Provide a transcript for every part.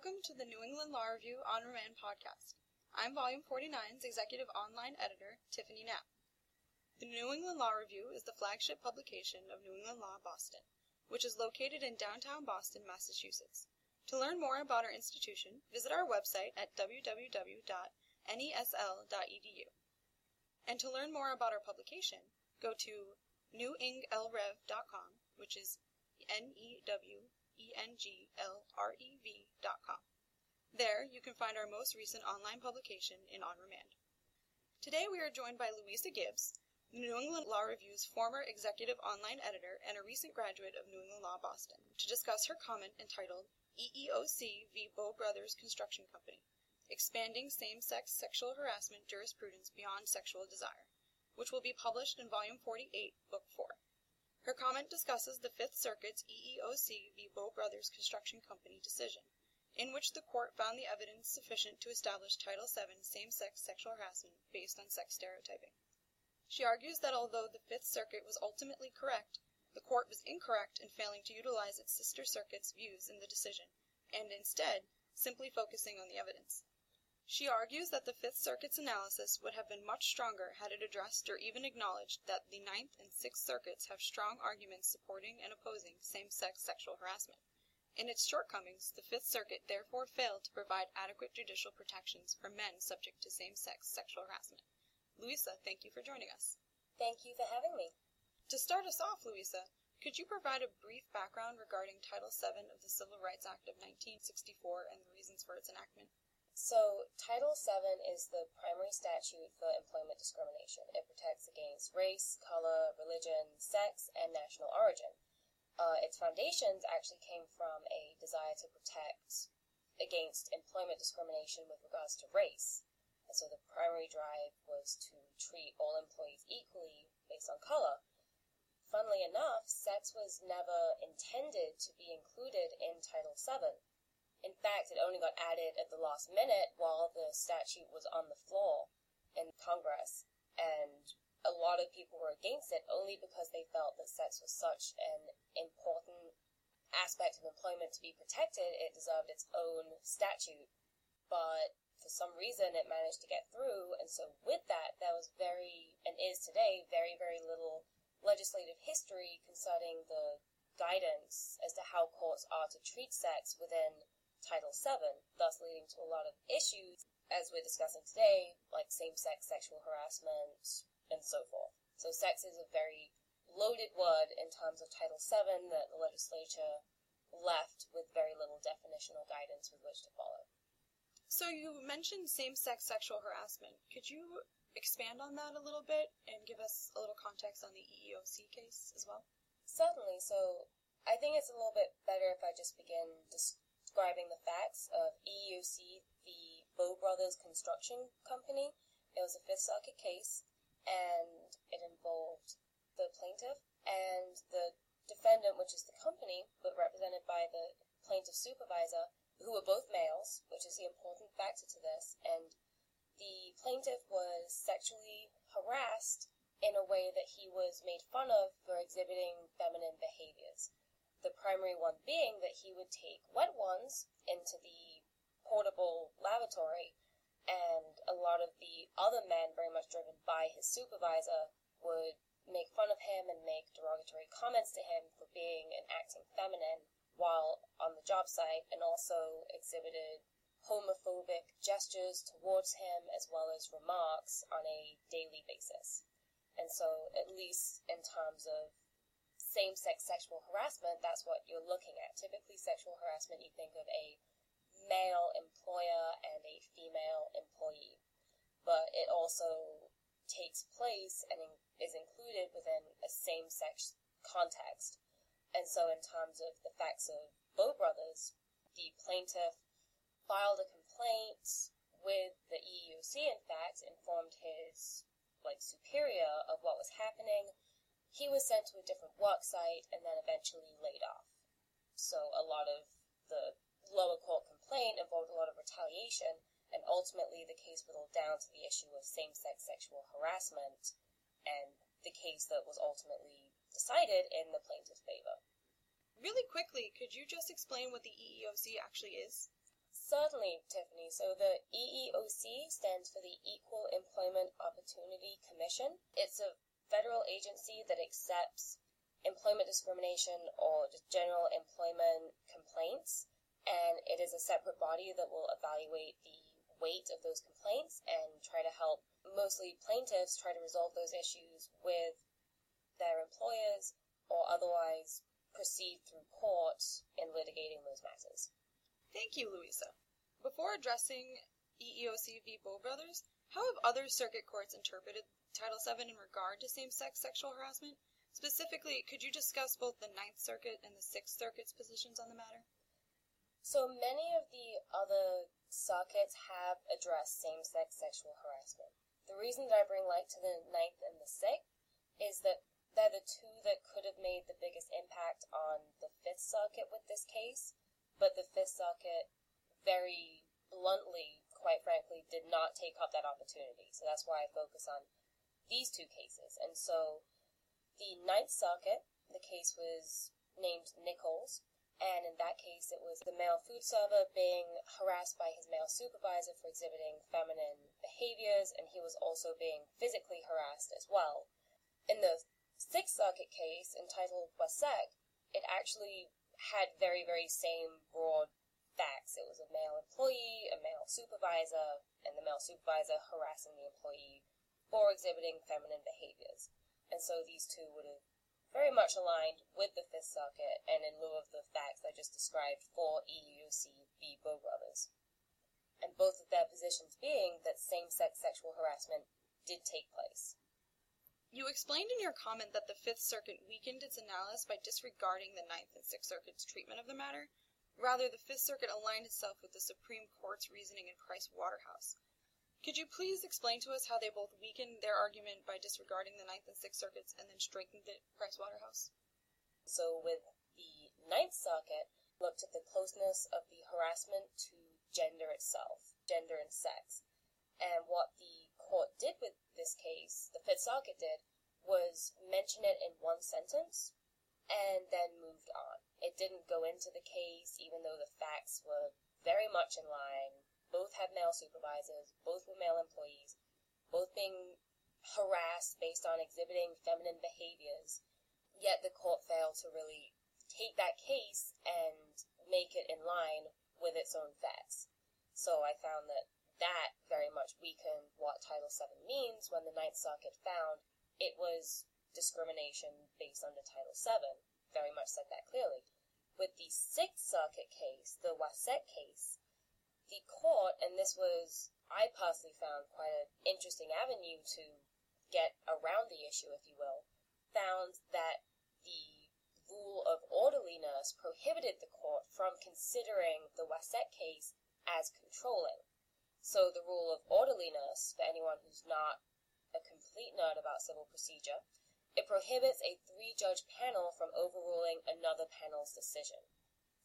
Welcome to the New England Law Review On Remand podcast. I'm Volume 49's Executive Online Editor, Tiffany Knapp. The New England Law Review is the flagship publication of New England Law Boston, which is located in downtown Boston, Massachusetts. To learn more about our institution, visit our website at www.nesl.edu. And to learn more about our publication, go to newinglrev.com, which is NEWENGLREV.com. There, you can find our most recent online publication in On Remand. Today we are joined by Louisa Gibbs, New England Law Review's former executive online editor and a recent graduate of New England Law Boston, to discuss her comment entitled EEOC v. Boh Brothers Construction Company, Expanding Same-Sex Sexual Harassment Jurisprudence Beyond Sexual Desire, which will be published in Volume 48, Book 4. Her comment discusses the Fifth Circuit's EEOC v. Boh Brothers Construction Company decision, in which the court found the evidence sufficient to establish Title VII same-sex sexual harassment based on sex stereotyping. She argues that although the Fifth Circuit was ultimately correct, the court was incorrect in failing to utilize its sister circuit's views in the decision, and instead, simply focusing on the evidence. She argues that the Fifth Circuit's analysis would have been much stronger had it addressed or even acknowledged that the Ninth and Sixth Circuits have strong arguments supporting and opposing same-sex sexual harassment. In its shortcomings, the Fifth Circuit therefore failed to provide adequate judicial protections for men subject to same-sex sexual harassment. Louisa, thank you for joining us. Thank you for having me. To start us off, Louisa, could you provide a brief background regarding Title VII of the Civil Rights Act of 1964 and the reasons for its enactment? So, Title VII is the primary statute for employment discrimination. It protects against race, color, religion, sex, and national origin. Its foundations actually came from a desire to protect against employment discrimination with regards to race. And so the primary drive was to treat all employees equally based on color. Funnily enough, sex was never intended to be included in Title VII. In fact, it only got added at the last minute while the statute was on the floor in Congress, and a lot of people were against it only because they felt that sex was such an important aspect of employment to be protected, it deserved its own statute. But for some reason, it managed to get through, and so with that, there was very, and is today, very, very little legislative history concerning the guidance as to how courts are to treat sex within Title VII, thus leading to a lot of issues, as we're discussing today, like same-sex sexual harassment, and so forth. So sex is a very loaded word in terms of Title VII that the legislature left with very little definition or guidance with which to follow. So you mentioned same-sex sexual harassment. Could you expand on that a little bit and give us a little context on the EEOC case as well? Certainly. So I think it's a little bit better if I just begin describing the facts of EEOC v. Boh Brothers Construction Company. It was a Fifth Circuit case, and it involved the plaintiff and the defendant, which is the company, but represented by the plaintiff supervisor, who were both males, which is the important factor to this. And the plaintiff was sexually harassed in a way that he was made fun of for exhibiting feminine behaviors. The primary one being that he would take wet ones into the portable lavatory, and a lot of the other men, very much driven by his supervisor, would make fun of him and make derogatory comments to him for being and acting feminine while on the job site, and also exhibited homophobic gestures towards him as well as remarks on a daily basis. And so, at least in terms of same-sex sexual harassment, that's what you're looking at. Typically, sexual harassment, you think of a male employer and a female employee, but it also takes place and is included within a same-sex context. And so in terms of the facts of Boh Brothers, the plaintiff filed a complaint with the EEOC, in fact, informed his superior of what was happening. He was sent to a different work site and then eventually laid off. So a lot of the lower court complaint involved a lot of retaliation, and ultimately the case whittled down to the issue of same-sex sexual harassment, and the case that was ultimately decided in the plaintiff's favor. Really quickly, could you just explain what the EEOC actually is? Certainly, Tiffany. So the EEOC stands for the Equal Employment Opportunity Commission. It's a federal agency that accepts employment discrimination or just general employment complaints, and it is a separate body that will evaluate the weight of those complaints and try to help mostly plaintiffs try to resolve those issues with their employers or otherwise proceed through court in litigating those matters. Thank you, Louisa. Before addressing EEOC v. Boh Brothers, how have other circuit courts interpreted Title VII in regard to same-sex sexual harassment? Specifically, could you discuss both the Ninth Circuit and the Sixth Circuit's positions on the matter? So many of the other circuits have addressed same-sex sexual harassment. The reason that I bring light to the Ninth and the Sixth is that they're the two that could have made the biggest impact on the Fifth Circuit with this case, but the Fifth Circuit very bluntly, quite frankly, did not take up that opportunity. So that's why I focus on these two cases. And so the Ninth Circuit, the case was named Nichols, and in that case it was the male food server being harassed by his male supervisor for exhibiting feminine behaviors, and he was also being physically harassed as well. In the Sixth Circuit case, entitled Wassett, it actually had very, very same broad facts. It was a male employee, a male supervisor, and the male supervisor harassing the employee for exhibiting feminine behaviors. And so these two would have very much aligned with the Fifth Circuit and in lieu of the facts I just described for EEOC v. Boh Brothers. And both of their positions being that same-sex sexual harassment did take place. You explained in your comment that the Fifth Circuit weakened its analysis by disregarding the Ninth and Sixth Circuit's treatment of the matter. Rather, the Fifth Circuit aligned itself with the Supreme Court's reasoning in Price Waterhouse. Could you please explain to us how they both weakened their argument by disregarding the Ninth and Sixth Circuits and then strengthened it in Price Waterhouse? So with the Ninth Circuit, looked at the closeness of the harassment to gender itself, gender and sex. And what the court did with this case, the Fifth Circuit did, was mention it in one sentence and then moved on. It didn't go into the case, even though the facts were very much in line. Both had male supervisors, both were male employees, both being harassed based on exhibiting feminine behaviors. Yet the court failed to really take that case and make it in line with its own facts. So I found that very much weakened what Title VII means when the Ninth Circuit found it was discrimination based under Title VII. Very much said that clearly. With the Sixth Circuit case, the Wassett case, the court, and this was, I personally found, quite an interesting avenue to get around the issue, if you will, found that the rule of orderliness prohibited the court from considering the Wassett case as controlling. So the rule of orderliness, for anyone who's not a complete nerd about civil procedure, it prohibits a three-judge panel from overruling another panel's decision.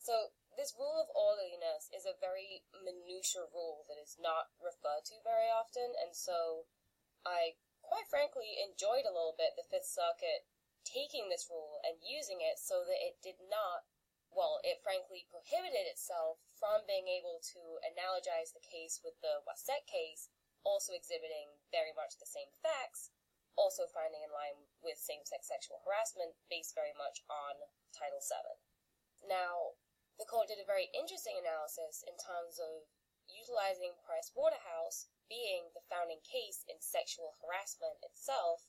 So this rule of orderliness is a very minutiae rule that is not referred to very often, and so I quite frankly enjoyed a little bit the Fifth Circuit taking this rule and using it so that it did not, well, it frankly prohibited itself from being able to analogize the case with the Wassett case, also exhibiting very much the same facts, also finding in line with same-sex sexual harassment based very much on Title VII. Now, the court did a very interesting analysis in terms of utilizing Price Waterhouse being the founding case in sexual harassment itself,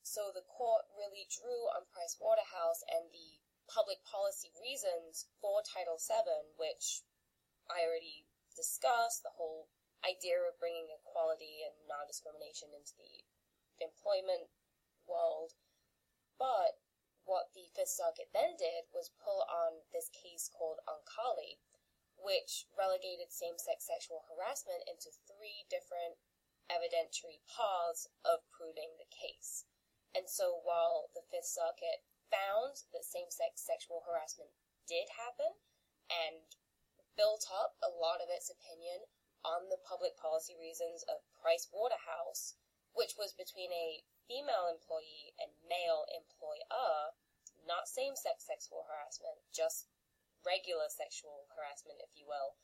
so the court really drew on Price Waterhouse and the public policy reasons for Title VII, which I already discussed, the whole idea of bringing equality and non-discrimination into the employment world. But what the Fifth Circuit then did was pull on this case called Oncale, which relegated same-sex sexual harassment into three different evidentiary paths of proving the case. And so while the Fifth Circuit found that same-sex sexual harassment did happen and built up a lot of its opinion on the public policy reasons of Price Waterhouse, which was between a female employee and male employer, not same-sex sexual harassment, just regular sexual harassment, if you will,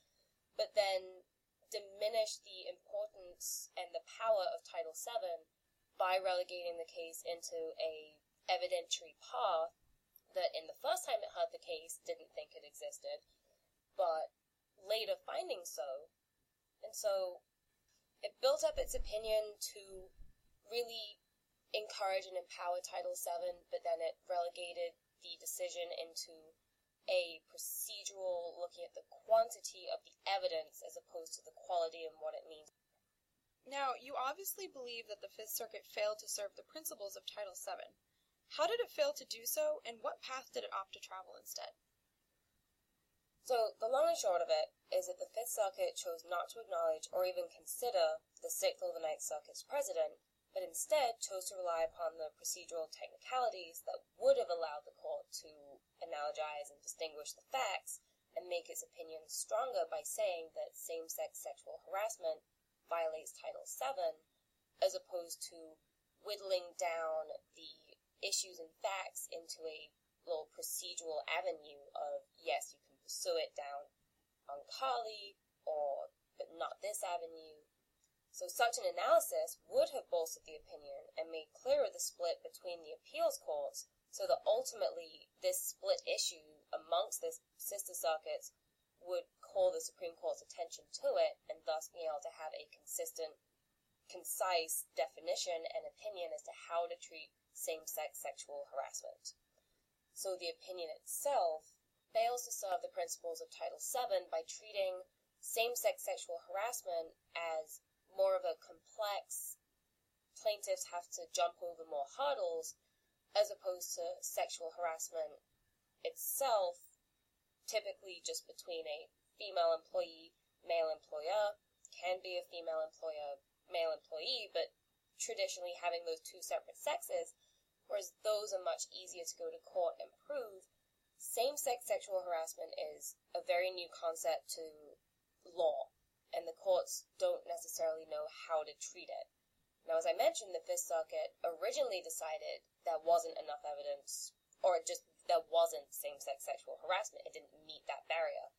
but then diminish the importance and the power of Title VII by relegating the case into a evidentiary path that in the first time it heard the case didn't think it existed, but later finding so. And so it built up its opinion to really encourage and empower Title VII, but then it relegated the decision into a procedural looking at the quantity of the evidence as opposed to the quality and what it means. Now, you obviously believe that the Fifth Circuit failed to serve the principles of Title VII. How did it fail to do so, and what path did it opt to travel instead? So, the long and short of it is that the Fifth Circuit chose not to acknowledge or even consider the Sixth or the Ninth Circuit's precedent, but instead chose to rely upon the procedural technicalities that would have allowed the court to analogize and distinguish the facts and make its opinion stronger by saying that same-sex sexual harassment violates Title VII, as opposed to whittling down the issues and facts into a little procedural avenue of, yes, you can pursue it down Oncale, or but not this avenue. So such an analysis would have bolstered the opinion and made clearer the split between the appeals courts, so that ultimately this split issue amongst the sister circuits would call the Supreme Court's attention to it, and thus be able to have a consistent, concise definition and opinion as to how to treat same-sex sexual harassment. So the opinion itself fails to serve the principles of Title VII by treating same-sex sexual harassment as more of a complex, plaintiffs have to jump over more hurdles, as opposed to sexual harassment itself, typically just between a female employee, male employer, can be a female employer, male employee, but traditionally having those two separate sexes, whereas those are much easier to go to court and prove. Same-sex sexual harassment is a very new concept to law, and the courts don't necessarily know how to treat it. Now, as I mentioned, the Fifth Circuit originally decided there wasn't enough evidence, or just there wasn't same-sex sexual harassment. It didn't meet that barrier.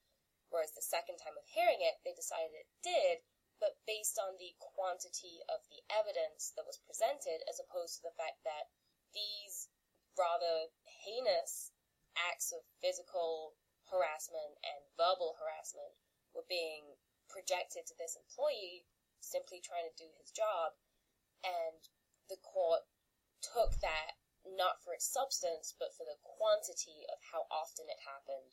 Whereas the second time of hearing it, they decided it did, but based on the quantity of the evidence that was presented, as opposed to the fact that these rather heinous acts of physical harassment and verbal harassment were being projected to this employee simply trying to do his job, and the court took that not for its substance but for the quantity of how often it happened,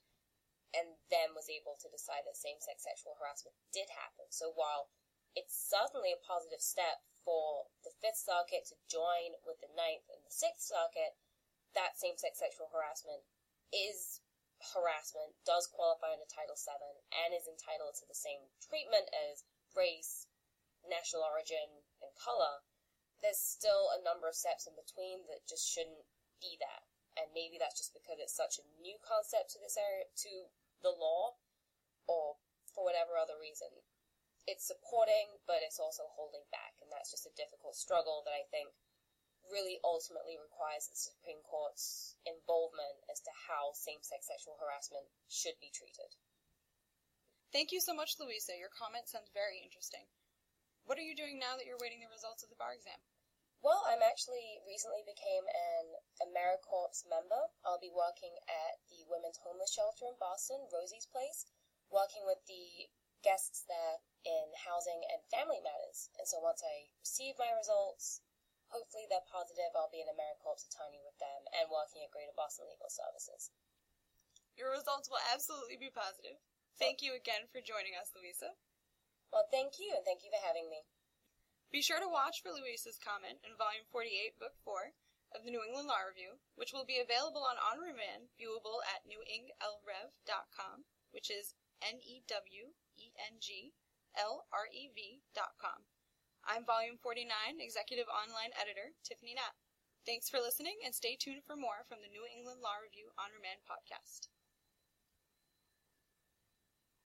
and then was able to decide that same-sex sexual harassment did happen. So while it's certainly a positive step for the Fifth Circuit to join with the Ninth and the Sixth Circuit, that same-sex sexual harassment is harassment, does qualify under Title VII, and is entitled to the same treatment as race, national origin, and color. There's still a number of steps in between that just shouldn't be there, and maybe that's just because it's such a new concept to this area, to the law, or for whatever other reason. It's supporting, but it's also holding back, and that's just a difficult struggle that I think really ultimately requires the Supreme Court's involvement as to how same-sex sexual harassment should be treated. Thank you so much, Louisa. Your comment sounds very interesting. What are you doing now that you're waiting the results of the bar exam? Well, I'm actually recently became an AmeriCorps member. I'll be working at the Women's Homeless Shelter in Boston, Rosie's Place, working with the guests there in housing and family matters. And so once I receive my results, hopefully they're positive, I'll be an AmeriCorps attorney with them and working at Greater Boston Legal Services. Your results will absolutely be positive. Thank you again for joining us, Louisa. Well, thank you, and thank you for having me. Be sure to watch for Louisa's comment in Volume 48, Book 4 of the New England Law Review, which will be available on Remand, viewable at newinglrev.com, which is newinglrev.com. I'm Volume 49, Executive Online Editor, Tiffany Knapp. Thanks for listening, and stay tuned for more from the New England Law Review On Remand podcast.